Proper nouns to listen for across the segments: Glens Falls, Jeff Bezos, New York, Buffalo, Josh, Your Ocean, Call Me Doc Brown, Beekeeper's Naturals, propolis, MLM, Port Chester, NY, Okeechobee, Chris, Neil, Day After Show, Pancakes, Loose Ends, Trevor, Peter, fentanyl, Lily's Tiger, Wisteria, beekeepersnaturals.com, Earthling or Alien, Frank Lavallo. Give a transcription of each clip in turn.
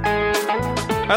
Hi,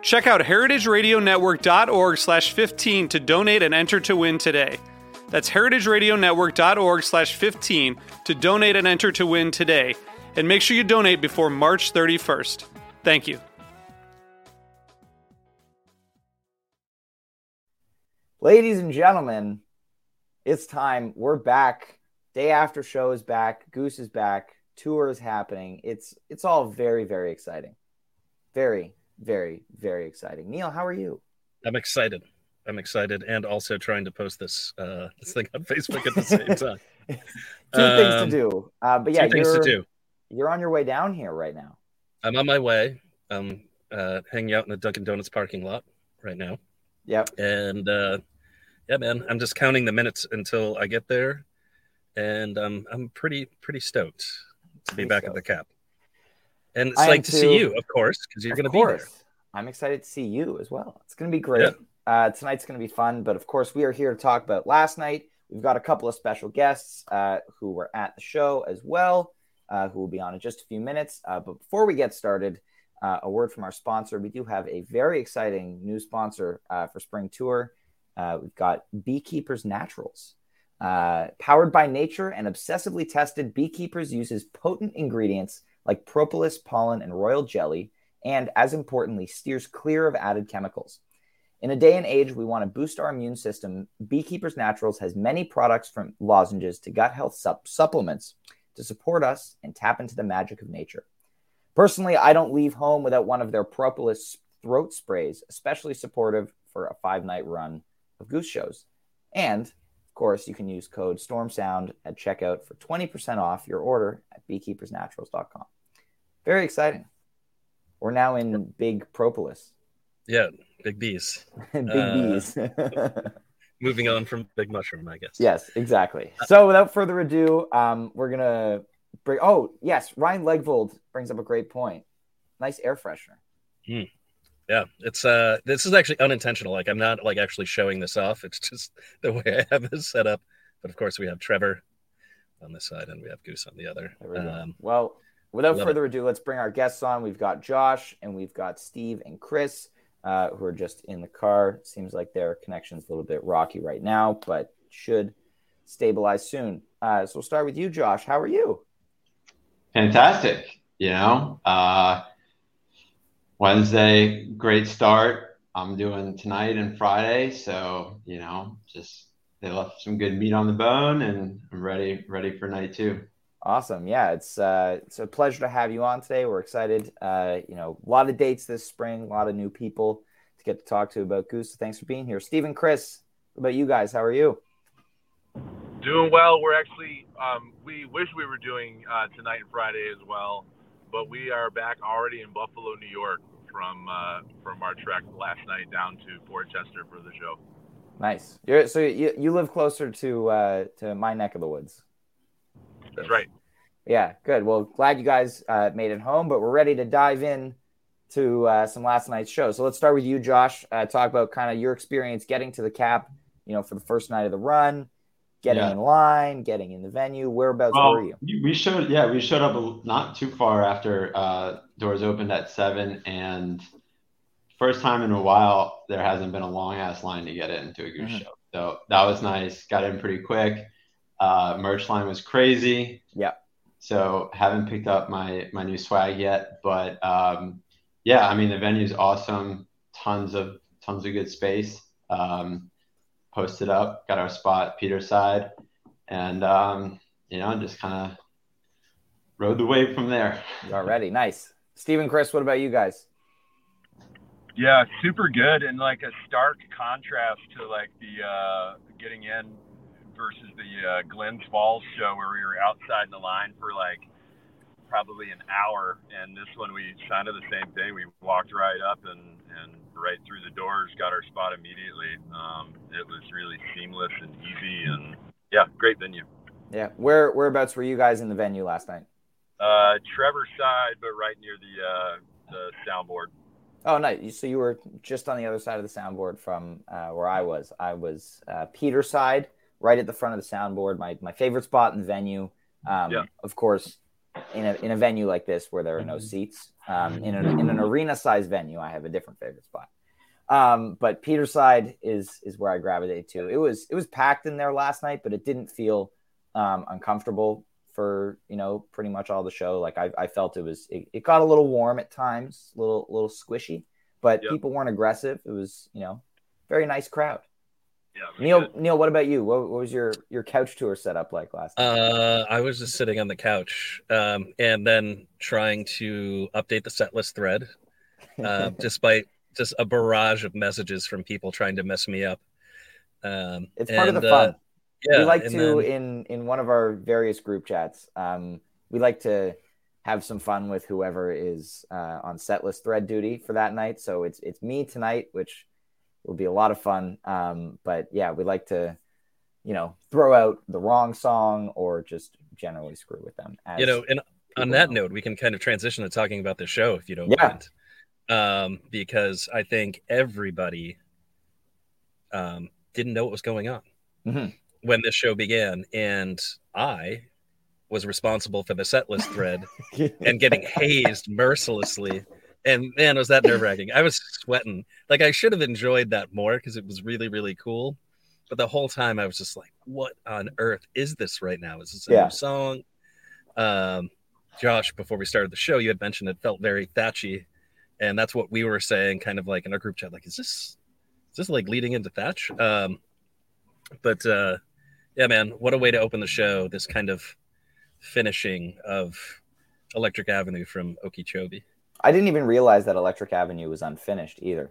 Check out heritageradionetwork.org/15 to donate and enter to win today. That's heritageradionetwork.org/15 to donate and enter to win today. And make sure you donate before March 31st. Thank you. Ladies and gentlemen, it's time. We're back. Day After Show is back. Goose is back. Tour is happening. It's all very, very exciting. Very very, very exciting. Neil, how are you? I'm excited, and also trying to post this thing on Facebook at the same time. Two things to do. But yeah, you're on your way down here right now. I'm on my way. I'm hanging out in the Dunkin' Donuts parking lot right now. Yep. And yeah, man, I'm just counting the minutes until I get there, and I'm pretty stoked to be back at the Cap. And it's like to see you, of course, because you're going to be there. I'm excited to see you as well. It's going to be great. Yeah. Tonight's going to be fun. But, of course, we are here to talk about last night. We've got a couple of special guests who were at the show as well, who will be on in just a few minutes. But before we get started, a word from our sponsor. We do have a very exciting new sponsor for Spring Tour. We've got Beekeeper's Naturals. Powered by nature and obsessively tested, Beekeeper's uses potent ingredients like propolis, pollen, and royal jelly, and, as importantly, steers clear of added chemicals. In a day and age, we want to boost our immune system. Beekeepers Naturals has many products from lozenges to gut health supplements to support us and tap into the magic of nature. Personally, I don't leave home without one of their propolis throat sprays, especially supportive for a 5-night run of Goose shows. And, of course, you can use code STORMSOUND at checkout for 20% off your order at beekeepersnaturals.com. Very exciting. We're now in big propolis. Yeah, big bees. Big bees. Moving on from big mushroom, I guess. Yes, exactly. So without further ado, we're going to bring... Oh, yes, Ryan Legvold brings up a great point. Nice air freshener. Mm. Yeah, it's this is actually unintentional. Like, I'm not like actually showing this off. It's just the way I have this set up. But, of course, we have Trevor on this side and we have Goose on the other. We well... Without further ado, let's bring our guests on. We've got Josh and we've got Steve and Chris, who are just in the car. Seems like their connection's a little bit rocky right now, but should stabilize soon. So we'll start with you, Josh. How are you? Fantastic. You know, Wednesday, great start. I'm doing tonight and Friday. So, you know, just they left some good meat on the bone and I'm ready for night two. Awesome. Yeah, it's a pleasure to have you on today. We're excited. You know, a lot of dates this spring, a lot of new people to get to talk to about Goose. Thanks for being here. Steve and Chris, what about you guys? How are you? Doing well. We're actually, we wish we were doing tonight and Friday as well, but we are back already in Buffalo, New York from our trek last night down to Fort Chester for the show. Nice. So you live closer to my neck of the woods. That's right. Yeah, good. Well, glad you guys made it home, but we're ready to dive in to some last night's show. So let's start with you, Josh. Talk about kind of your experience getting to the Cap. you know, for the first night of the run, getting in line, getting in the venue? Whereabouts were you? We showed up not too far after doors opened at 7, and first time in a while there hasn't been a long-ass line to get into a Goose show. So that was nice. Got in pretty quick. Merch line was crazy. Yeah. So haven't picked up my new swag yet, but yeah, I mean, the venue's awesome. Tons of good space. Posted up, got our spot, Peter's side, and you know, just kind of rode the wave from there. Already nice. Steve and Chris, what about you guys? Yeah, super good, and like a stark contrast to like the getting in versus the Glens Falls show where we were outside in the line for like probably an hour, and this one we kind of the same thing. We walked right up and right through the doors, got our spot immediately. It was really seamless and easy, and yeah, great venue. Yeah, whereabouts were you guys in the venue last night? Trevor's side, but right near the soundboard. Oh, nice. So you were just on the other side of the soundboard from where I was. I was Peter's side, right at the front of the soundboard. My favorite spot in the venue. Of course, in a venue like this where there are no seats, in an arena-sized venue, I have a different favorite spot. But Peter's side is where I gravitate to. It was packed in there last night, but it didn't feel uncomfortable for, you know, pretty much all the show. Like I felt it got a little warm at times, a little squishy, but people weren't aggressive. It was, you know, very nice crowd. Yeah, Neil, what about you? What was your couch tour set up like last night? I was just sitting on the couch and then trying to update the setlist thread despite just a barrage of messages from people trying to mess me up. It's part of the fun. We like to, in one of our various group chats, we like to have some fun with whoever is on setlist thread duty for that night. So it's me tonight, which will be a lot of fun. But yeah, we like to, you know, throw out the wrong song or just generally screw with them. You know, and on that note, we can kind of transition to talking about the show if you don't mind. Because I think everybody didn't know what was going on when this show began. And I was responsible for the setlist thread and getting hazed mercilessly. And man, was that nerve-wracking. I was sweating. Like, I should have enjoyed that more because it was really, really cool. But the whole time I was just like, what on earth is this right now? Is this a new song? Josh, before we started the show, you had mentioned it felt very Thatchy. And that's what we were saying kind of like in our group chat. Like, is this like leading into Thatch? But yeah, man, what a way to open the show. This kind of finishing of Electric Avenue from Okeechobee. I didn't even realize that Electric Avenue was unfinished either.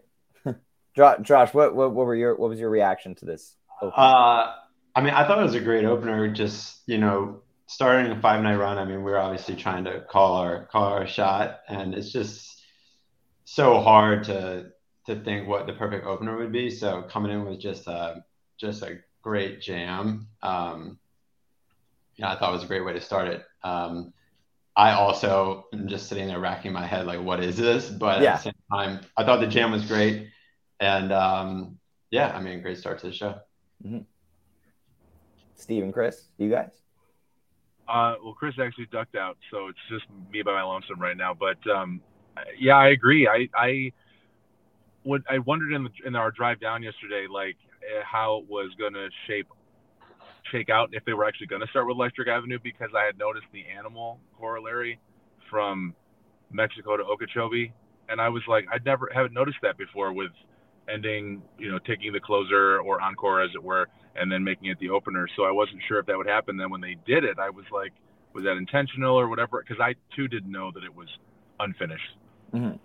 Josh, what was your reaction to this? I mean, I thought it was a great opener. Just, you know, starting a 5-night run. I mean, we're obviously trying to call our shot, and it's just so hard to think what the perfect opener would be. So coming in with just a great jam. Yeah, I thought it was a great way to start it. I also am just sitting there racking my head, like, what is this? But at the same time, I thought the jam was great. And, yeah, I mean, great start to the show. Mm-hmm. Steve and Chris, you guys? Well, Chris actually ducked out, so it's just me by my lonesome right now. But, yeah, I agree. I wondered in our drive down yesterday, like, how it was going to shake out if they were actually going to start with Electric Avenue, because I had noticed the animal corollary from Mexico to Okeechobee, and I was like, I haven't noticed that before with ending, you know, taking the closer or encore as it were, and then making it the opener. So I wasn't sure if that would happen. Then when they did it, I was like, was that intentional or whatever? Because I too didn't know that it was unfinished. Mm-hmm.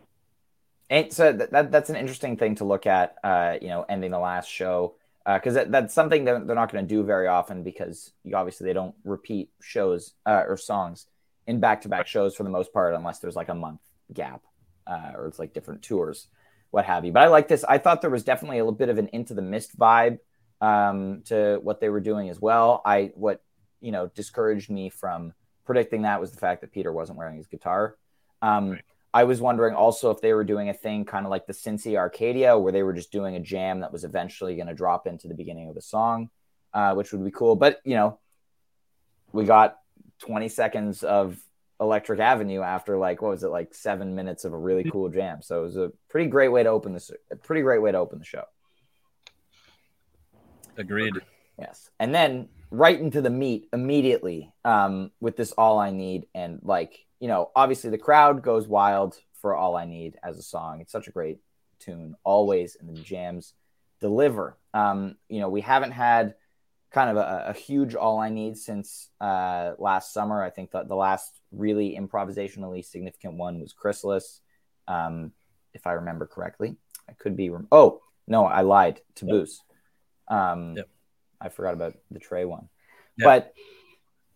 And so that's an interesting thing to look at, you know, ending the last show. Because that's something that they're not going to do very often, because obviously they don't repeat shows or songs in back-to-back shows for the most part, unless there's like a month gap or it's like different tours, what have you. But I like this. I thought there was definitely a little bit of an Into the Mist vibe to what they were doing as well. What discouraged me from predicting that was the fact that Peter wasn't wearing his guitar. I was wondering also if they were doing a thing kind of like the Cincy Arcadia, where they were just doing a jam that was eventually going to drop into the beginning of a song, which would be cool. But, you know, we got 20 seconds of Electric Avenue after, like, what was it, like 7 minutes of a really cool jam. So it was a pretty great way to open this, a pretty great way to open the show. Agreed. Yes. And then right into the meat immediately with this All I Need. And, like, you know, obviously the crowd goes wild for All I Need as a song. It's such a great tune always, and the jams deliver. You know, we haven't had kind of a huge All I Need since last summer. I think that the last really improvisationally significant one was Chrysalis, if I remember correctly. I could be I lied to Boost. Yep. I forgot about the Trey one. Yep. But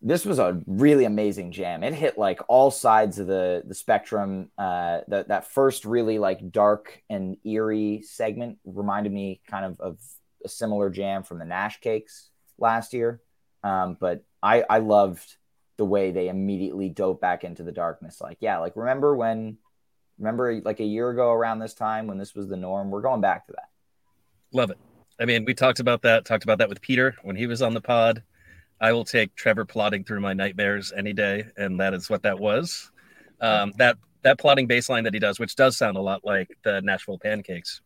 this was a really amazing jam. It hit like all sides of the spectrum. That first really like dark and eerie segment reminded me kind of a similar jam from the Nash Cakes last year. But I loved the way they immediately dove back into the darkness. Like, yeah, like remember like a year ago around this time when this was the norm? We're going back to that. Love it. I mean, we talked about that with Peter when he was on the pod. I will take Trevor plodding through my nightmares any day, and that is what that was. That plodding bass line that he does, which does sound a lot like the Nashville Pancakes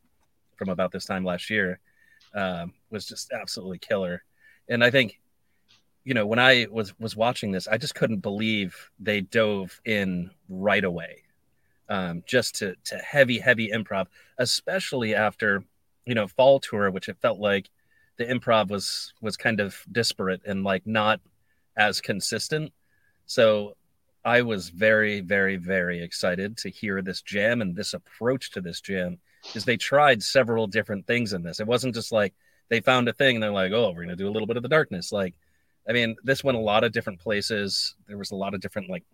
from about this time last year, was just absolutely killer. And I think, you know, when I was watching this, I just couldn't believe they dove in right away, just to heavy improv, especially after, you know, fall tour, which it felt like the improv was kind of disparate and like not as consistent. So I was very, very, very excited to hear this jam and this approach to this jam, is they tried several different things in this. It wasn't just like they found a thing and they're like, oh, we're going to do a little bit of the darkness. Like, I mean, this went a lot of different places. There was a lot of different like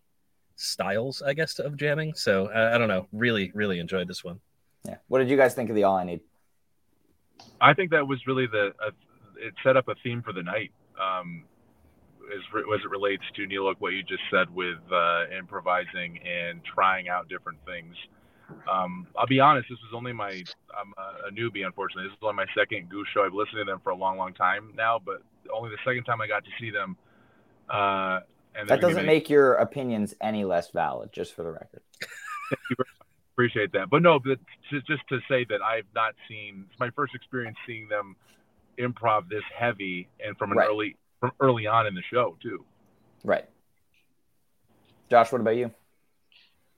styles, I guess, of jamming. So I don't know, really, really enjoyed this one. Yeah. What did you guys think of the All I Need? I think that was really it set up a theme for the night, as it relates to, Neil, what you just said with improvising and trying out different things. I'll be honest, this was only I'm a newbie, unfortunately. This is only my second Goose show. I've listened to them for a long, long time now, but only the second time I got to see them. And that doesn't make your opinions any less valid, just for the record. Thank you very much. Appreciate that. But no, but just to say that I've not seen, it's my first experience seeing them improv this heavy and from early on in the show too. Right. Josh, what about you?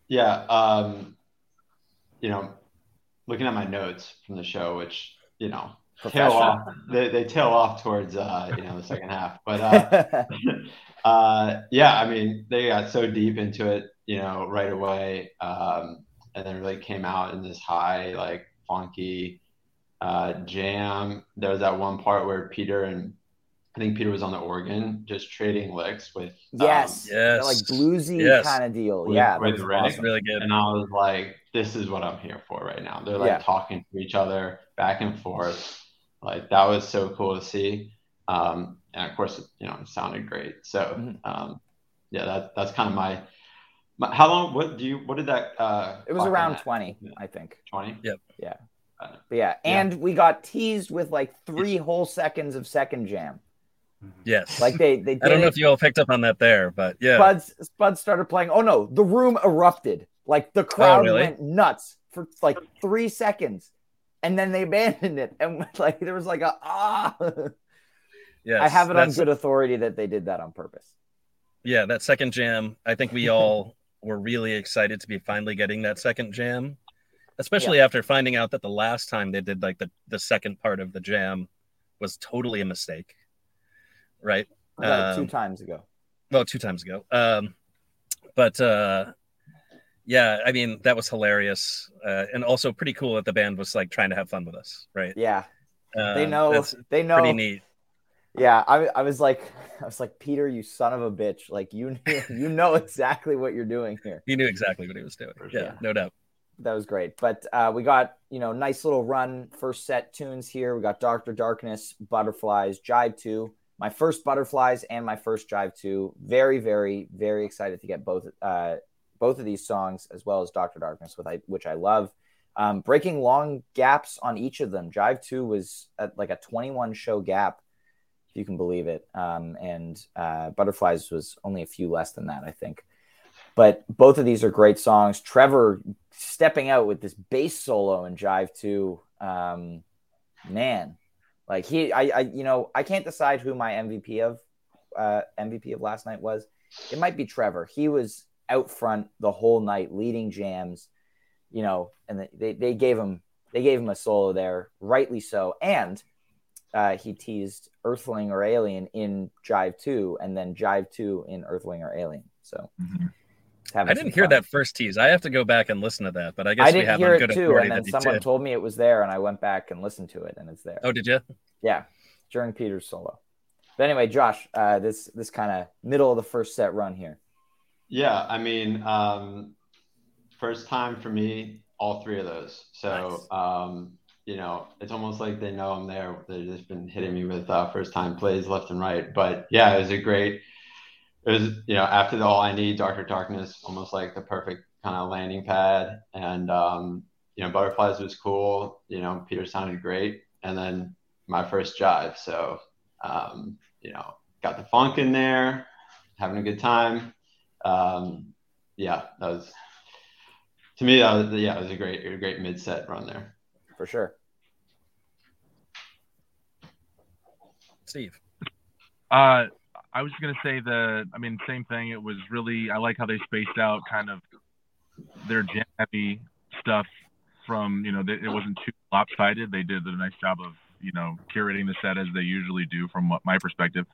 Yeah. You know, looking at my notes from the show, which, you know, tail off towards, you know, the second half, but yeah, I mean, they got so deep into it, you know, right away. And then really came out in this high, like funky jam. There was that one part where Peter was on the organ, just trading licks with yes, that, like bluesy kind of deal. With Rick. Awesome. Really good. And I was like, this is what I'm here for right now. They're like talking to each other back and forth. Like that was so cool to see. And of course, you know, it sounded great. So yeah, that's kind of my. How long? What did that? It was around 20, I think. 20. Yep. Yeah. But yeah, and we got teased with like 3 whole seconds of second jam. Yes. Like they. I don't know if you all picked up on that there, but yeah. Spud started playing. Oh no! The room erupted. Like the crowd went nuts for like 3 seconds, and then they abandoned it. And like there was like a ah. Yes. I have it on good authority that they did that on purpose. Yeah, that second jam. I think we all. We're really excited to be finally getting that second jam, especially after finding out that the last time they did like the second part of the jam was totally a mistake. Right. Two times ago. Yeah, I mean, that was hilarious. And also pretty cool that the band was like trying to have fun with us. Right. Yeah. They know. Pretty neat. Yeah, I was like, Peter, you son of a bitch! Like you know exactly what you're doing here. He knew exactly what he was doing. Yeah, no doubt. That was great. But we got, you know, nice little run first set tunes here. We got Dr. Darkness, Butterflies, Jive 2. My first Butterflies and my first Jive 2. Very, very, very excited to get both both of these songs, as well as Dr. Darkness, which I love. Breaking long gaps on each of them. Jive 2 was at like a 21-show gap, if you can believe it. And Butterflies was only a few less than that, I think. But both of these are great songs. Trevor stepping out with this bass solo in Jive 2. Man, like I can't decide who my MVP of last night was. It might be Trevor. He was out front the whole night, leading jams, you know, and they gave him a solo there, rightly so. And he teased Earthling or Alien in Jive 2, and then Jive 2 in Earthling or Alien. So I didn't hear that first tease. I have to go back and listen to that, but I guess we have on good authority. And then someone told me it was there, and I went back and listened to it, and it's there. Oh, did you? Yeah, during Peter's solo. But anyway, Josh, this kind of middle of the first set run here. Yeah, I mean, first time for me, all three of those. So, nice. You know, it's almost like they know I'm there. They've just been hitting me with first time plays left and right. But yeah, it was after the All I Need, Dr. Darkness, almost like the perfect kind of landing pad. And, you know, Butterflies was cool. You know, Peter sounded great. And then my first Jive. So, you know, got the funk in there, having a good time. Yeah, that was, to me, it was a great mid-set run there. For sure. Steve. I was going to say same thing. It was really, I like how they spaced out kind of their jam-heavy stuff from, you know, it wasn't too lopsided. They did a nice job of, you know, curating the set as they usually do from my perspective.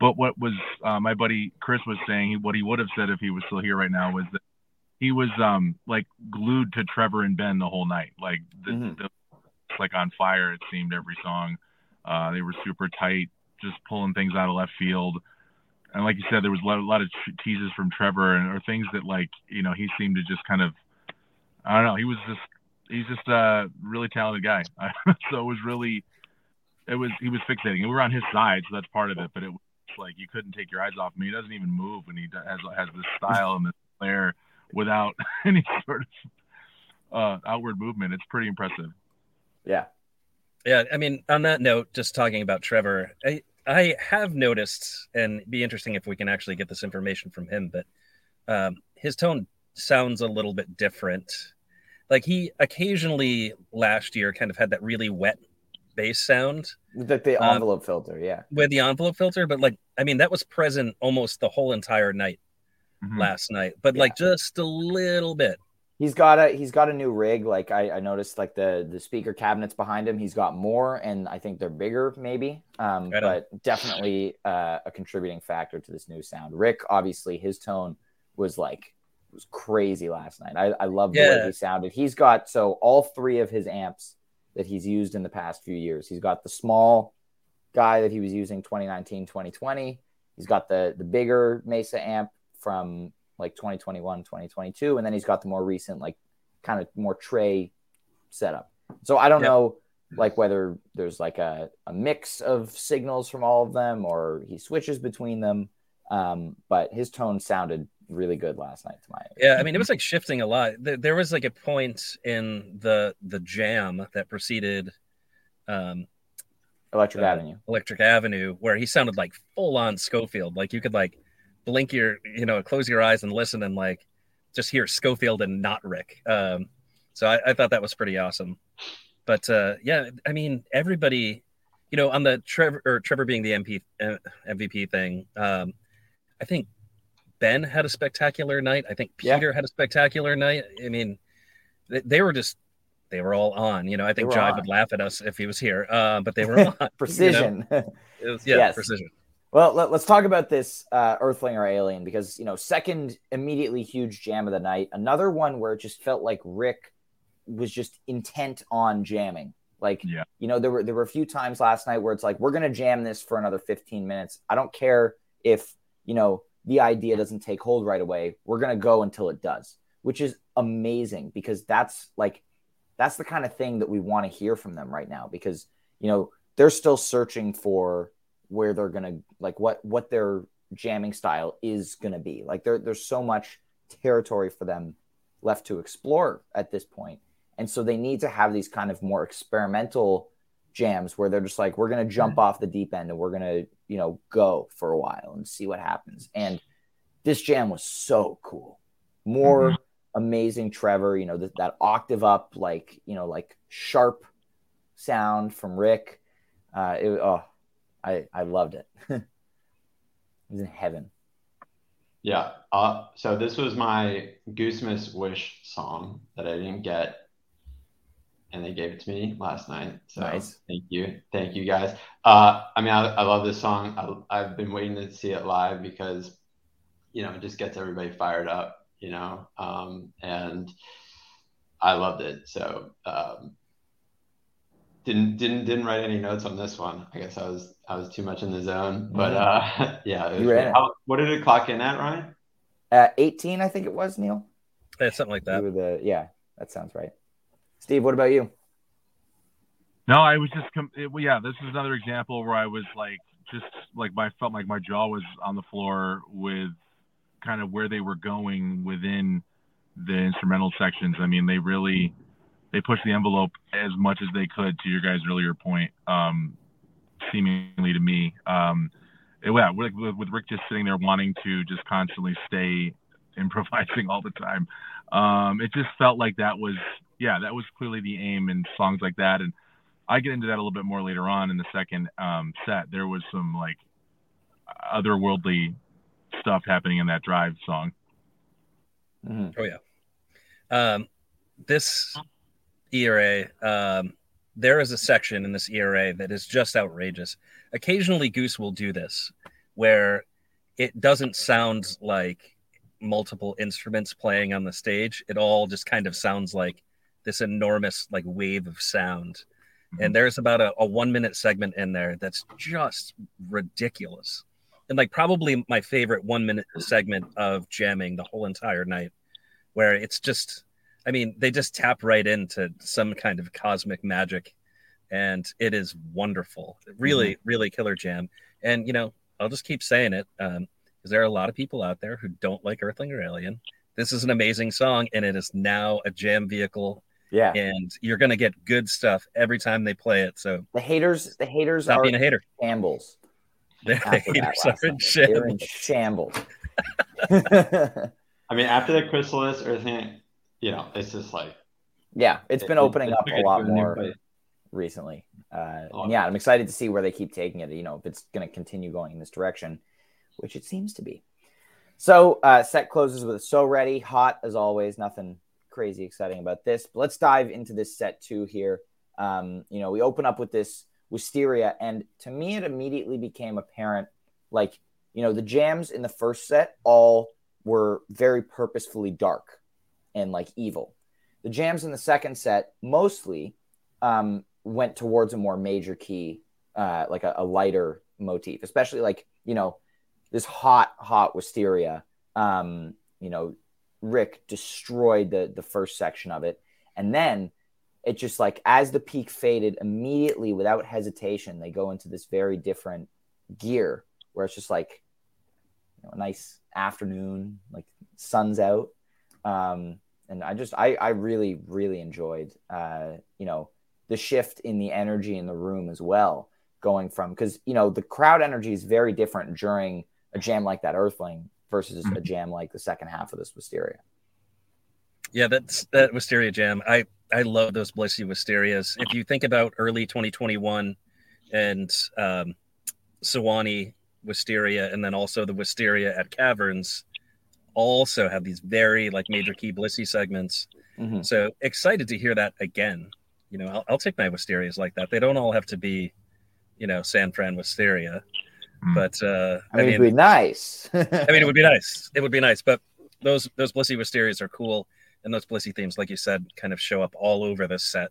But what was my buddy Chris was saying, what he would have said if he was still here right now, was that he was like glued to Trevor and Ben the whole night. Like like on fire, it seemed, every song. They were super tight, just pulling things out of left field. And like you said, there was a lot of teases from Trevor or things that, like, you know, he seemed to just kind of, I don't know. He's just a really talented guy. So it was really, he was fixating. And we were on his side, so that's part of it. But it was like you couldn't take your eyes off him. He doesn't even move when he has this style and this flair without any sort of outward movement. It's pretty impressive. Yeah. Yeah. I mean, on that note, just talking about Trevor, I have noticed, and it'd be interesting if we can actually get this information from him, but his tone sounds a little bit different. Like, he occasionally last year kind of had that really wet bass sound. Like the envelope filter, yeah. With the envelope filter, but like, I mean, that was present almost the whole entire night last night, but like just a little bit. He's got a new rig. Like I noticed, like the speaker cabinets behind him, he's got more, and I think they're bigger, maybe. But definitely a contributing factor to this new sound. Rick, obviously, his tone was crazy last night. I love the way he sounded. He's got all three of his amps that he's used in the past few years. He's got the small guy that he was using 2019, 2020. He's got the bigger Mesa amp from like 2021, 2022. And then he's got the more recent, like kind of more tray setup. So I don't know, like whether there's like a mix of signals from all of them or he switches between them. But his tone sounded really good last night to my opinion. Yeah. I mean, it was like shifting a lot. There was like a point in the jam that preceded, Electric Avenue, where he sounded like full on Schofield. Like you could like, blink your, you know, close your eyes and listen and like just hear Schofield and not Rick. So I thought that was pretty awesome. But yeah, I mean, everybody, you know, on the Trevor being the MVP thing, I think Ben had a spectacular night. I think Peter had a spectacular night. I mean, they were all on, you know. I think Jive would laugh at us if he was here, but they were on. Precision. You know? It was, precision. Well, let's talk about this Earthling or Alien, because, you know, second immediately huge jam of the night. Another one where it just felt like Rick was just intent on jamming. Like, you know, there were a few times last night where it's like, we're going to jam this for another 15 minutes. I don't care if, you know, the idea doesn't take hold right away. We're going to go until it does, which is amazing, because that's the kind of thing that we want to hear from them right now, because, you know, they're still searching for where they're going to, like what their jamming style is going to be. Like there's so much territory for them left to explore at this point. And so they need to have these kind of more experimental jams where they're just like, we're going to jump off the deep end and we're going to, you know, go for a while and see what happens. And this jam was so cool. More amazing Trevor, you know, that octave up, like, you know, like sharp sound from Rick. I loved it. It was in heaven. Yeah. So this was my Goosemas Wish song that I didn't get, and they gave it to me last night. So nice. Thank you guys. I mean, I love this song. I've been waiting to see it live because, you know, it just gets everybody fired up, you know, and I loved it. So didn't write any notes on this one. I guess I was too much in the zone, but yeah. It was, what did it clock in at, Ryan? 18, I think it was, Neil. Yeah, something like that. Yeah, that sounds right. Steve, what about you? No, I was just, this is another example where I was like, just like felt like my jaw was on the floor with kind of where they were going within the instrumental sections. I mean, they pushed the envelope as much as they could, to your guys' earlier point, seemingly to me. With Rick just sitting there wanting to just constantly stay improvising all the time. It just felt like that was, that was clearly the aim in songs like that. And I get into that a little bit more later on in the second set. There was some like otherworldly stuff happening in that Drive song. Mm-hmm. Oh, yeah. This ERA, there is a section in this ERA that is just outrageous. Occasionally Goose will do this where it doesn't sound like multiple instruments playing on the stage. It all just kind of sounds like this enormous like wave of sound. And there's about a 1 minute segment in there that's just ridiculous. And like probably my favorite 1 minute segment of jamming the whole entire night, where it's just, I mean, they just tap right into some kind of cosmic magic, and it is wonderful. Really, really killer jam. And, you know, I'll just keep saying it because there are a lot of people out there who don't like Earthling or Alien. This is an amazing song, and it is now a jam vehicle. Yeah, and you're gonna get good stuff every time they play it. So the haters are being a hater. Shambles. The haters are in shambles. They're in shambles. I mean, after the Chrysalis, Earthling, you know, it's just like, yeah, it's been opening up a lot more recently. Yeah, I'm excited to see where they keep taking it. You know, if it's gonna continue going in this direction, which it seems to be. So set closes with So Ready, hot as always. Nothing crazy exciting about this, but let's dive into this set two here. You know, we open up with this Wisteria, and to me it immediately became apparent, like, you know, the jams in the first set all were very purposefully dark and like evil. The jams in the second set mostly went towards a more major key, like a lighter motif, especially like, you know, this hot Wisteria. You know, Rick destroyed the first section of it, and then it just, like, as the peak faded, immediately without hesitation they go into this very different gear where it's just like, you know, a nice afternoon, like sun's out, and I really, really enjoyed you know, the shift in the energy in the room as well, going from, because, you know, the crowd energy is very different during a jam like that Earthling versus a jam like the second half of this Wisteria. Yeah, that Wisteria jam. I love those Blissy Wisterias. If you think about early 2021 and Sewanee Wisteria, and then also the Wisteria at Caverns, also have these very like major key Blissy segments. Mm-hmm. So excited to hear that again. You know, I'll take my Wisterias like that. They don't all have to be, you know, San Fran Wisteria. But I mean, it'd be nice. I mean, it would be nice. It would be nice. But those Blissy Wisterias are cool, and those Blissy themes, like you said, kind of show up all over this set.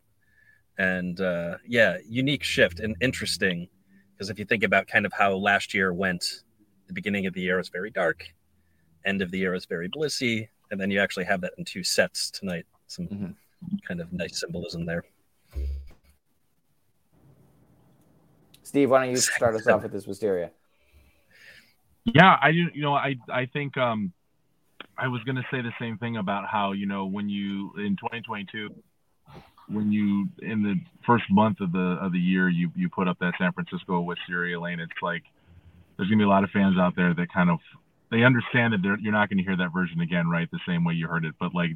And yeah, unique shift and interesting, because if you think about kind of how last year went, the beginning of the year was very dark, end of the year was very Blissy, and then you actually have that in two sets tonight. Some kind of nice symbolism there. Steve, why don't you start us off with this Wisteria? Yeah, I think I was going to say the same thing about how, you know, when you, in 2022, when you, in the first month of the year, you put up that San Francisco Wisteria Lane, it's like, there's going to be a lot of fans out there that kind of, they understand that you're not going to hear that version again, right? The same way you heard it, but like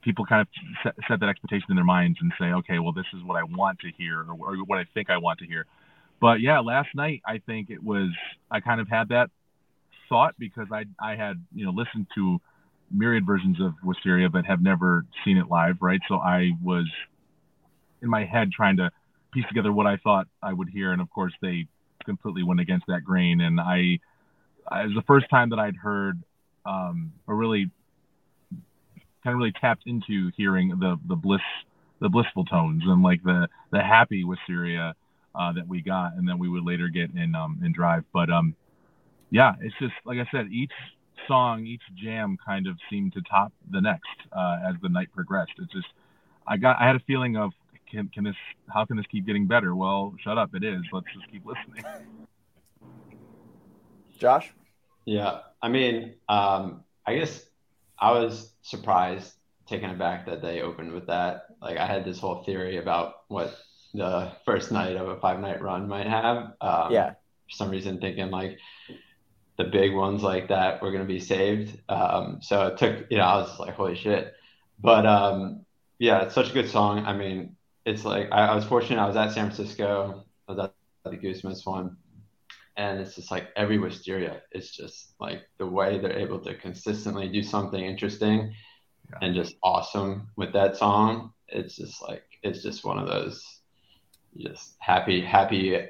people kind of set that expectation in their minds and say, okay, well, this is what I want to hear or what I think I want to hear. But yeah, last night, I think it was, I kind of had that thought because I had, you know, listened to myriad versions of Wisteria, but have never seen it live. Right. So I was in my head trying to piece together what I thought I would hear. And of course they completely went against that grain. And it was the first time that I'd heard really tapped into hearing the blissful tones and like the happy Wisteria that we got and that we would later get in Drive. But yeah, it's just like I said, each song, each jam kind of seemed to top the next as the night progressed. It's just I had a feeling of how can this keep getting better? Well, shut up, it is. Let's just keep listening. Josh? Yeah, I mean, I guess I was surprised, taken aback that they opened with that. Like I had this whole theory about what the first night of a 5-night run might have. For some reason thinking like the big ones like that were going to be saved. So it took, I was like, holy shit. But yeah, it's such a good song. I mean, it's like, I was fortunate. I was at San Francisco. I was at the Goosemans one. And it's just like every Wisteria is just like the way they're able to consistently do something interesting and just awesome with that song. It's just like, it's just one of those just happy.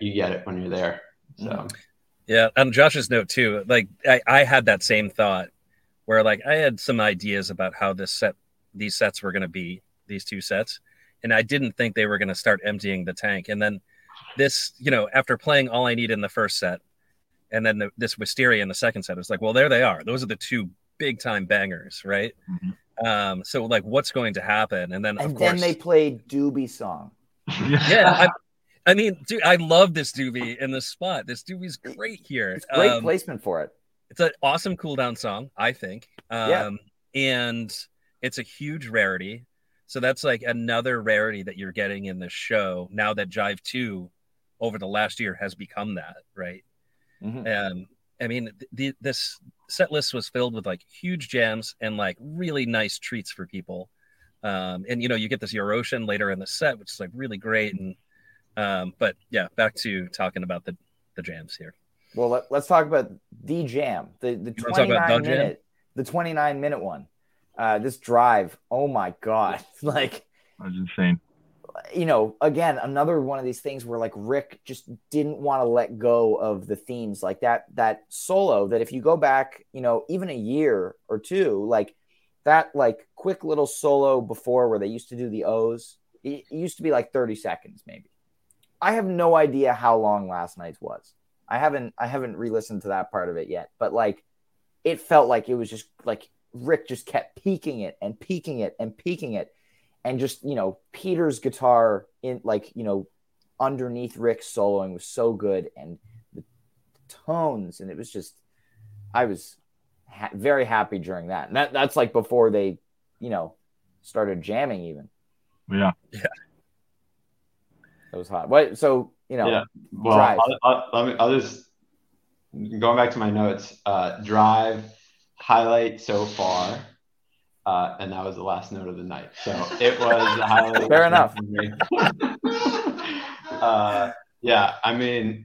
You get it when you're there. So, yeah. On Josh's note too, like I had that same thought where like I had some ideas about how these sets were going to be, these two sets. And I didn't think they were going to start emptying the tank. And then this, after playing All I Need in the first set and then this Wisteria in the second set, it's like, well, there they are. Those are the two big time bangers, right? Mm-hmm. So, like, what's going to happen? And then, of course, they played Doobie song. Yeah. I mean, dude, I love this Doobie in this spot. This Doobie's great here. It's great placement for it. It's an awesome cool down song, I think. And it's a huge rarity. So that's like another rarity that you're getting in this show now that Jive 2 over the last year has become that, right? Mm-hmm. I mean, this set list was filled with like huge jams and like really nice treats for people. And, you get this Your Ocean later in the set, which is like really great. And but yeah, back to talking about the jams here. Well, let's talk about the jam, the 29-minute, the 29-minute one. This Drive, oh my God. Like, that was insane. Again, another one of these things where like Rick just didn't want to let go of the themes like that solo that if you go back, even a year or two, like that, like quick little solo before where they used to do the O's, it used to be like 30 seconds, maybe. I have no idea how long last night's was. I haven't re-listened to that part of it yet, but like, it felt like it was just like, Rick just kept peaking it and peaking it and peaking it. And just, Peter's guitar in like, underneath Rick's soloing was so good. And the tones, and it was just, I was very happy during that. And that's like before they, started jamming even. Yeah. Yeah. That was hot. What? So, yeah. Well, Drive. I'll just, going back to my notes, Drive, highlight so far, and that was the last note of the night. So it was the highlight. Fair enough. Yeah, I mean,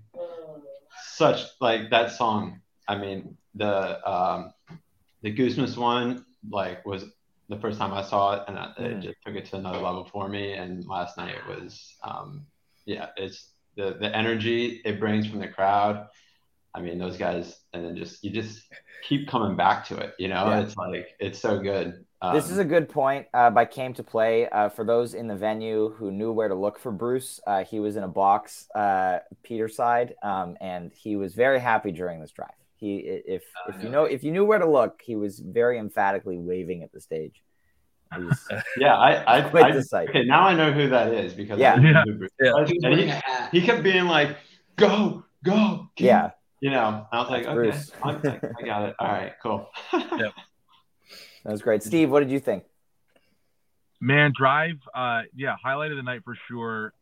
such like that song. I mean, the Goosemas one like was the first time I saw it, and it just took it to another level for me. And last night it was, it's the energy it brings from the crowd. I mean, those guys, and then you just keep coming back to it. It's like, it's so good. This is a good point by Came to Play. For those in the venue who knew where to look for Bruce, he was in a box, Peter's side, and he was very happy during this Drive. He, if you knew where to look, he was very emphatically waving at the stage. Yeah, I okay, now I know who that is because I didn't know Bruce. He kept being like, go, go. Keep. Yeah. you know, I was like, Bruce. Okay, I got it. All right, cool. Yep. That was great. Steve, what did you think? Man, Drive, highlight of the night for sure.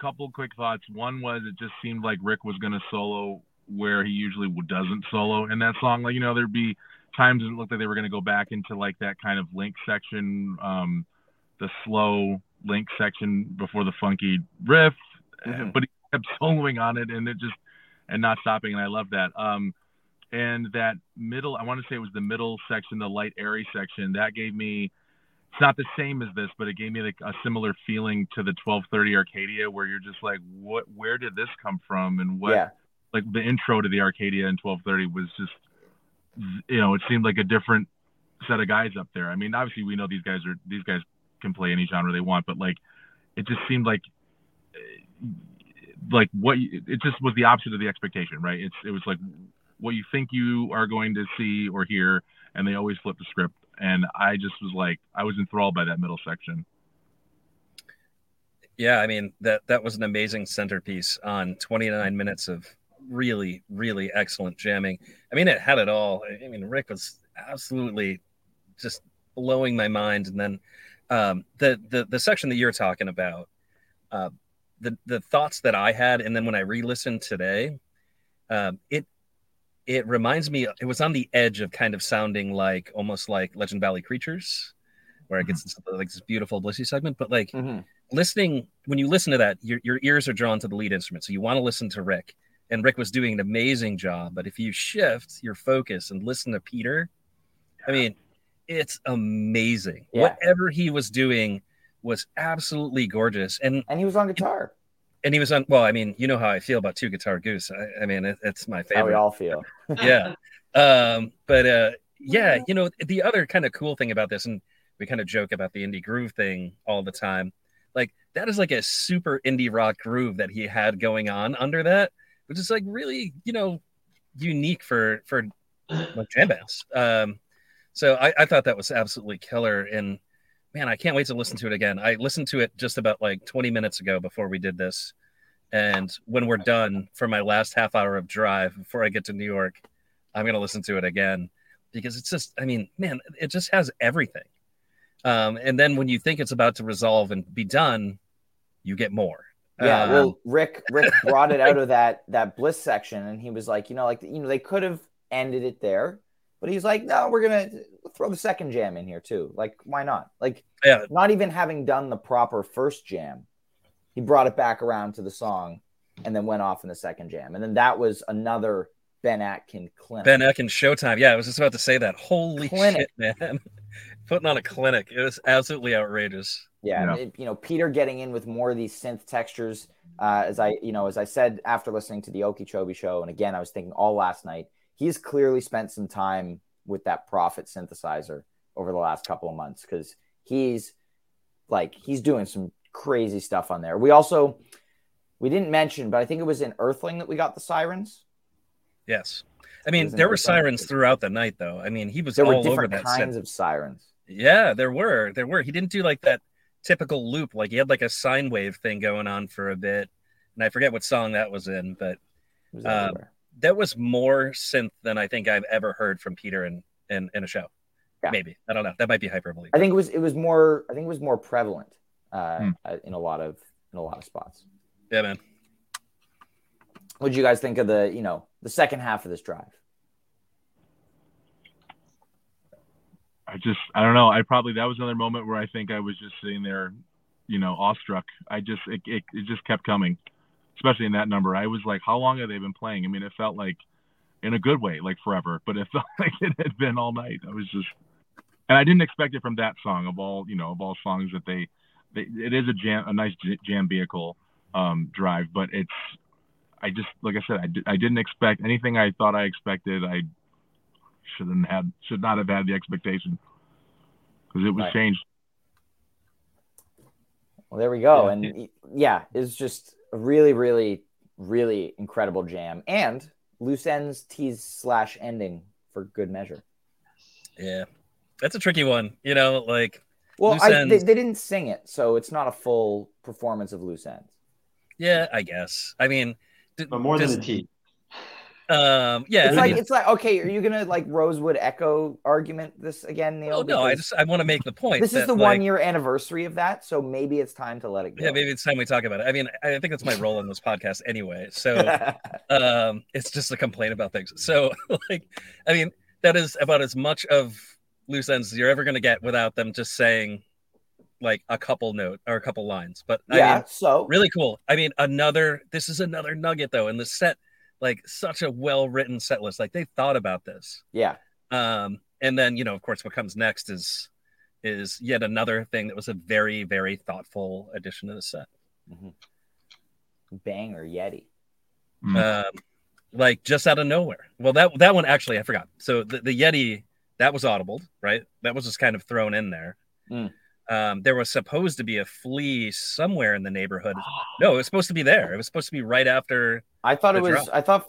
Couple quick thoughts. One was it just seemed like Rick was going to solo where he usually doesn't solo in that song. Like, you know, there'd be times it looked like they were going to go back into like that kind of link section, the slow link section before the funky riff, but he kept soloing on it and it just, and not stopping. And I love that. And that middle, I want to say it was the middle section, the light airy section that gave me, it's not the same as this, but it gave me a similar feeling to the 1230 Arcadia where you're just like, what, where did this come from? And what, like the intro to the Arcadia in 1230 was just, you know, it seemed like a different set of guys up there. I mean, obviously we know these guys can play any genre they want, but like, it just seemed like what, it just was the opposite of the expectation, right? It was like what you think you are going to see or hear, and they always flip the script. And I just was like, I was enthralled by that middle section. Yeah, I mean, that was an amazing centerpiece on 29 minutes of really, really excellent jamming. I mean, it had it all. I mean, Rick was absolutely just blowing my mind. And then the section that you're talking about, the thoughts that I had, and then when I re-listened today, it reminds me, it was on the edge of kind of sounding like almost like Legend Valley Creatures, where it gets like this beautiful blissy segment. But like listening, when you listen to that, your ears are drawn to the lead instrument. So you want to listen to Rick, and Rick was doing an amazing job. But if you shift your focus and listen to Peter, I mean, it's amazing. Yeah. Whatever he was doing was absolutely gorgeous. And he was on guitar. And he was on, well, I mean, you know how I feel about Two Guitar Goose. I mean, it's my favorite. How we all feel. Yeah. Yeah, you know, the other kind of cool thing about this, and we kind of joke about the indie groove thing all the time. Like, that is like a super indie rock groove that he had going on under that, which is like really, you know, unique for like jam bands. So I thought that was absolutely killer. And man, I can't wait to listen to it again. I listened to it just about like 20 minutes ago before we did this. And when we're done for my last half hour of Drive before I get to New York, I'm going to listen to it again because it's just, I mean, man, it just has everything. And then when you think it's about to resolve and be done, you get more. Yeah. Well, Rick brought it out of that bliss section. And he was like, they could have ended it there. But he's like, no, we're going to throw the second jam in here, too. Like, why not? Like, not even having done the proper first jam, he brought it back around to the song and then went off in the second jam. And then that was another Ben Atkin clinic. Ben Atkin showtime. Yeah, I was just about to say that. Holy clinic. Shit, man. Putting on a clinic. It was absolutely outrageous. Yeah. And Peter getting in with more of these synth textures. As I said, after listening to the Okeechobee show, and again, I was thinking all last night, he's clearly spent some time with that Prophet synthesizer over the last couple of months because he's doing some crazy stuff on there. We didn't mention, but I think it was in Earthling that we got the sirens. Yes. I mean, there were sirens throughout the night, though. I mean, he was all over that. There were different kinds of sirens. Yeah, there were. He didn't do like that typical loop. Like he had like a sine wave thing going on for a bit. And I forget what song that was in, but it was everywhere. That was more synth than I think I've ever heard from Peter in a show. Yeah. Maybe. I don't know. That might be hyperbole. I think it was more prevalent in a lot of spots. Yeah, man. What did you guys think of the second half of this Drive? I don't know. That was another moment where I think I was just sitting there, awestruck. It just kept coming. Especially in that number, I was like, how long have they been playing? I mean, it felt like, in a good way, like forever, but it felt like it had been all night. I didn't expect it from that song of all songs that it is a nice jam vehicle, Drive, but like I said, I didn't expect anything I thought I expected. I should not have had the expectation because it was changed. Well, there we go. Yeah. And yeah, it's just a really, really, really incredible jam, and Loose Ends tease/ending for good measure. Yeah, that's a tricky one, like. Well, they didn't sing it, so it's not a full performance of Loose Ends. Yeah, I guess. I mean, but more than a tease. Yeah, it's like okay, are you gonna like Rosewood Echo argument this again, Neil? Oh, no, I want to make the point. This is the 1 year anniversary of that, so maybe it's time to let it go. Yeah, maybe it's time we talk about it. I mean, I think that's my role in this podcast anyway. So it's just a complaint about things. So like, I mean, that is about as much of Loose Ends as you're ever gonna get without them just saying like a couple note or a couple lines. But yeah, I mean, so really cool. I mean, this is another nugget though in the set. Like such a well-written set list. Like they thought about this. Yeah. And then, you know, of course, what comes next is yet another thing that was a very, very thoughtful addition to the set. Mm-hmm. Banger Yeti. Like just out of nowhere. Well, that one actually I forgot. So the Yeti, that was audibled, right? That was just kind of thrown in there. Mm. There was supposed to be a flea somewhere in the neighborhood. No, it was supposed to be there. It was supposed to be right after. I thought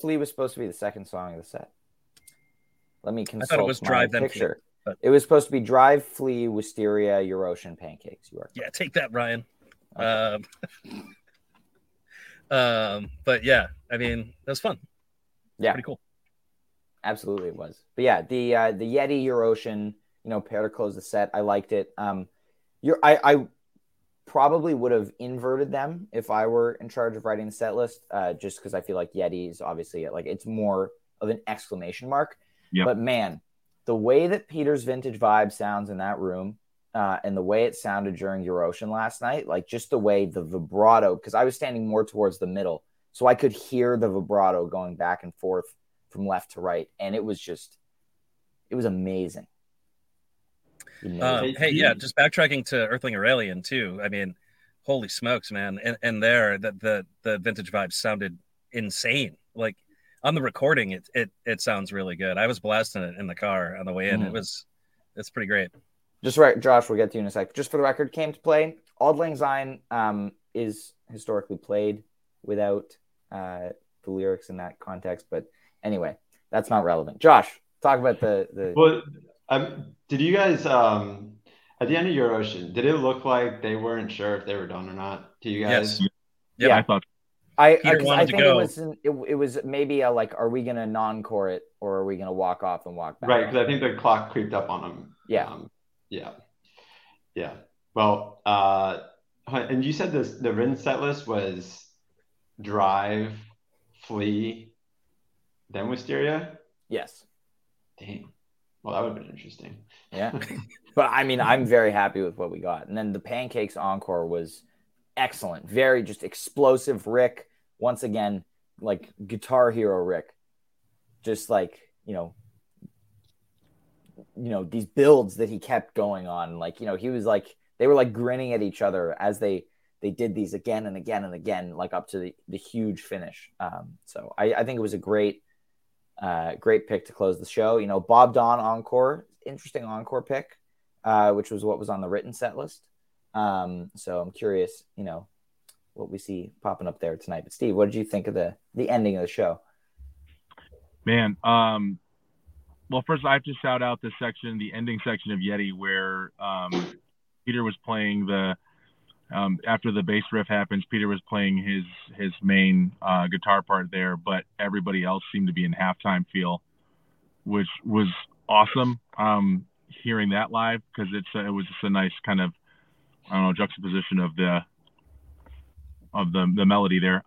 Flea was supposed to be the second song of the set. Let me consult. I thought it was Drive Them Flea, but... It was supposed to be Drive, Flea, Wisteria, Your Ocean, Pancakes. You are. Yeah, take that, Ryan. Okay. But yeah, I mean, that was fun. Yeah, pretty cool. Absolutely, it was. But yeah, the Yeti, Your Ocean, you know, pair to close the set. I liked it. I probably would have inverted them if I were in charge of writing the set list, just because I feel like Yeti is obviously like it's more of an exclamation mark. Yep. But man, the way that Peter's vintage vibe sounds in that room and the way it sounded during Your Ocean last night, like just the way the vibrato, because I was standing more towards the middle, so I could hear the vibrato going back and forth from left to right. And it was amazing. Hey, yeah, just backtracking to Earthling or Alien too. I mean, holy smokes, man! And there, the vintage vibes sounded insane. Like on the recording, it sounds really good. I was blasting it in the car on the way in. Mm. It's pretty great. Just right, Josh. We'll get to you in a sec. Just for the record, came to play. Auld Lang Syne is historically played without the lyrics in that context. But anyway, that's not relevant. Josh, talk about the. Well, did you guys at the end of Your Ocean? Did it look like they weren't sure if they were done or not? To you guys? Yes. Yeah, I thought. I think it was. It was maybe a like, are we gonna non-core it or are we gonna walk off and walk back? Right, because I think the clock creeped up on them. Yeah. Yeah. Well, and you said the written set list was Drive, Flea, then Wisteria. Yes. Dang. Well, that would have been interesting. Yeah. But I mean, I'm very happy with what we got. And then the Pancakes encore was excellent. Very just explosive Rick. Once again, like Guitar Hero Rick. Just like, you know, these builds that he kept going on. Like, you know, he was like, they were like grinning at each other as they did these again and again and again, like up to the huge finish. So I think it was a great pick to close the show. You know, Bob Don encore, interesting encore pick, which was what was on the written set list. So I'm curious, you know, what we see popping up there tonight. But Steve, what did you think of the ending of the show? Man, well, first I have to shout out the section, the ending section of Yeti, where Peter was playing after the bass riff happens, Peter was playing his main guitar part there, but everybody else seemed to be in halftime feel, which was awesome. Hearing that live, because it was just a nice kind of, I don't know, juxtaposition of the melody there.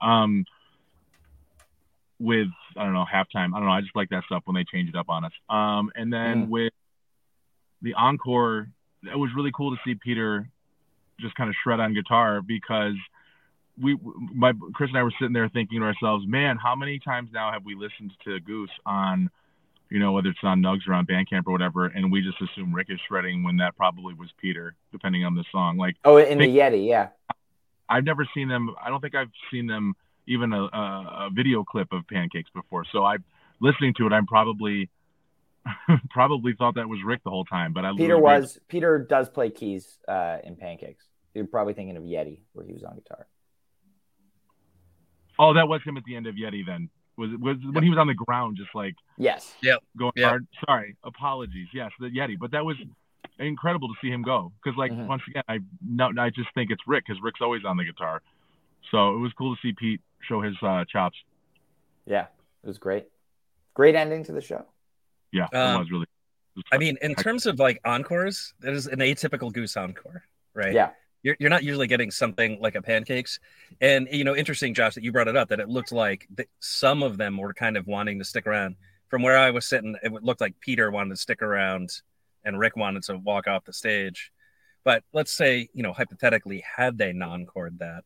With I don't know halftime, I don't know. I just like that stuff when they change it up on us. And then with the encore, it was really cool to see Peter just kind of shred on guitar, because Chris and I were sitting there thinking to ourselves, man, how many times now have we listened to Goose on, you know, whether it's on Nugs or on Bandcamp or whatever, and we just assume Rick is shredding when that probably was Peter, depending on the song. Like, oh, in the Yeti, yeah. I've never seen them. I don't think I've seen them even a video clip of Pancakes before. So I'm listening to it. I'm probably thought that was Rick the whole time. But Peter does play keys in Pancakes. You're probably thinking of Yeti, where he was on guitar. Oh, that was him at the end of Yeti then. Was when he was on the ground, just like... Yes. Yep. Going hard. Sorry. Apologies. Yes, the Yeti. But that was incredible to see him go. Because, like, once again, I just think it's Rick, because Rick's always on the guitar. So it was cool to see Pete show his chops. Yeah, it was great. Great ending to the show. Yeah, it was really. I mean, in terms of like encores, that is an atypical Goose encore, right? Yeah. You're not usually getting something like a Pancakes. And, you know, interesting, Josh, that you brought it up, that it looked like some of them were kind of wanting to stick around. From where I was sitting, it looked like Peter wanted to stick around and Rick wanted to walk off the stage. But let's say, you know, hypothetically, had they non-cored that,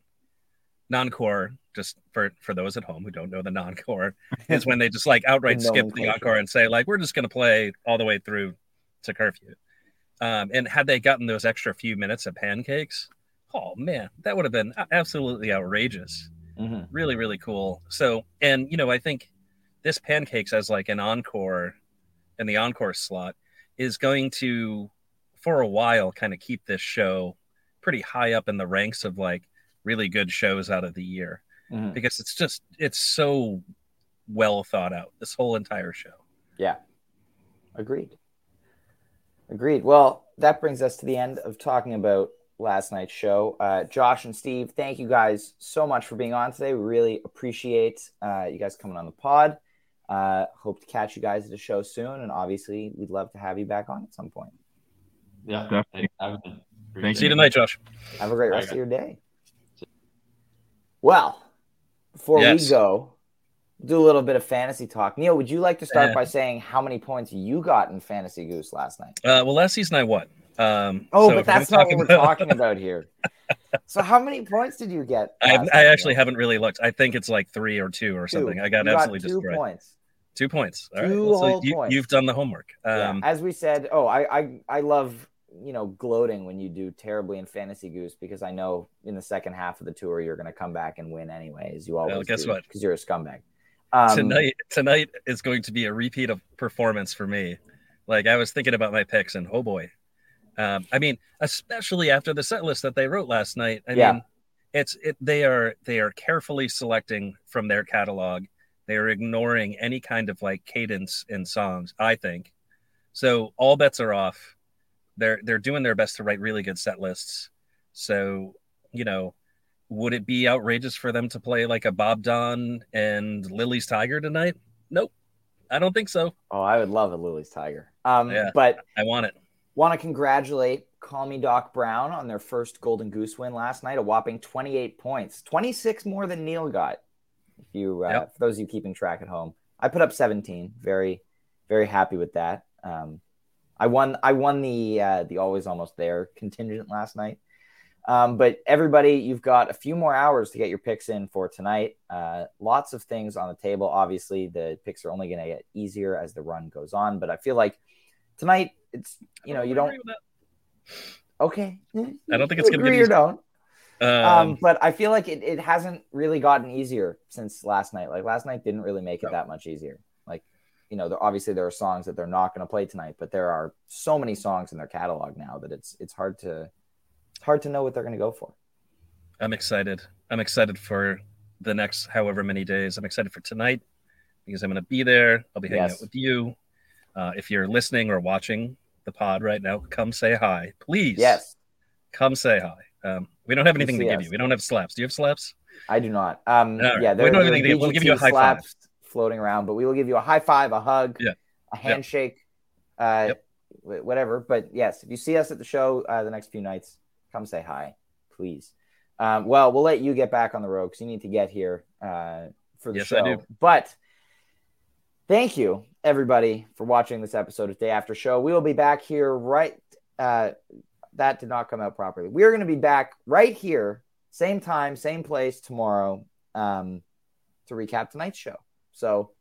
non-core, just for those at home who don't know the non-core, is when they just like outright skip the encore and say, like, we're just going to play all the way through to curfew. And had they gotten those extra few minutes of Pancakes, oh man, that would have been absolutely outrageous. Mm-hmm. Really, really cool. So, and you know, I think this Pancakes as like an encore in the encore slot is going to, for a while, kind of keep this show pretty high up in the ranks of like really good shows out of the year, mm-hmm. because it's just, it's so well thought out, this whole entire show. Yeah. Agreed. Well, that brings us to the end of talking about last night's show. Josh and Steve, thank you guys so much for being on today. We really appreciate you guys coming on the pod. Hope to catch you guys at the show soon. And obviously, we'd love to have you back on at some point. Yeah, definitely. Thank you. See you tonight, Josh. Have a great rest of your day. Well, before we go, do a little bit of fantasy talk. Neil, would you like to start by saying how many points you got in Fantasy Goose last night? Well, last season I won. But that's not what we're talking about here. So how many points did you get? I actually haven't really looked. I think it's like 3 or 2 or something. I got absolutely destroyed. 2 points. 2 points. All right. So you've done the homework. As we said, I love, you know, gloating when you do terribly in Fantasy Goose, because I know in the second half of the tour you're going to come back and win anyways. You always guess what? Because you're a scumbag. Tonight is going to be a repeat of performance for me. Like, I was thinking about my picks, and oh boy. I mean, especially after the set list that they wrote last night. I mean, they are carefully selecting from their catalog. They are ignoring any kind of like cadence in songs, I think. So all bets are off. They're doing their best to write really good set lists. So, you know, would it be outrageous for them to play like a Bob Don and Lily's Tiger tonight? Nope. I don't think so. Oh, I would love a Lily's Tiger. But I want it. Want to congratulate Call Me Doc Brown on their first Golden Goose win last night, a whopping 28 points, 26 more than Neil got. If you, for those of you keeping track at home, I put up 17. Very, very happy with that. I won the Always Almost There contingent last night. But everybody, you've got a few more hours to get your picks in for tonight. Lots of things on the table. Obviously, the picks are only going to get easier as the run goes on. But I feel like tonight, it's, you know, you don't. Okay. I don't think it's going to get easier. Don't. But I feel like it hasn't really gotten easier since last night. Like, last night didn't really make it that much easier. Like, you know, obviously there are songs that they're not going to play tonight, but there are so many songs in their catalog now that it's hard to. It's hard to know what they're going to go for. I'm excited for the next however many days. I'm excited for tonight because I'm going to be there. I'll be hanging out with you. If you're listening or watching the pod right now, come say hi. Please. Yes. Come say hi. We don't have anything to give you. We don't have slaps. Do you have slaps? I do not. Right. Yeah, we don't have anything. We'll give you a high five. Floating around, but we will give you a high five, a hug, a handshake, whatever. But yes, if you see us at the show the next few nights, come say hi, please. Well, we'll let you get back on the road because you need to get here for the show. I do. But thank you, everybody, for watching this episode of Day After Show. We will be back here right... that did not come out properly. We're going to be back right here, same time, same place tomorrow to recap tonight's show. So,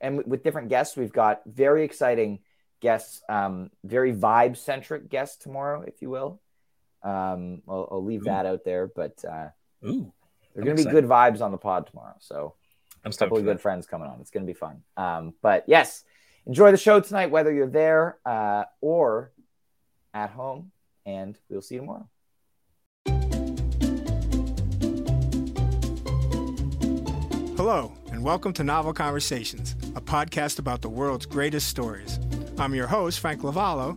and with different guests, we've got very exciting guests, very vibe-centric guests tomorrow, if you will. I'll leave that out there, but there's going to be good vibes on the pod tomorrow. So I'm a couple of good friends coming on. It's going to be fun. But yes, enjoy the show tonight, whether you're there or at home, and we'll see you tomorrow. Hello, and welcome to Novel Conversations, a podcast about the world's greatest stories. I'm your host, Frank Lavallo.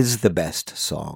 is the best song.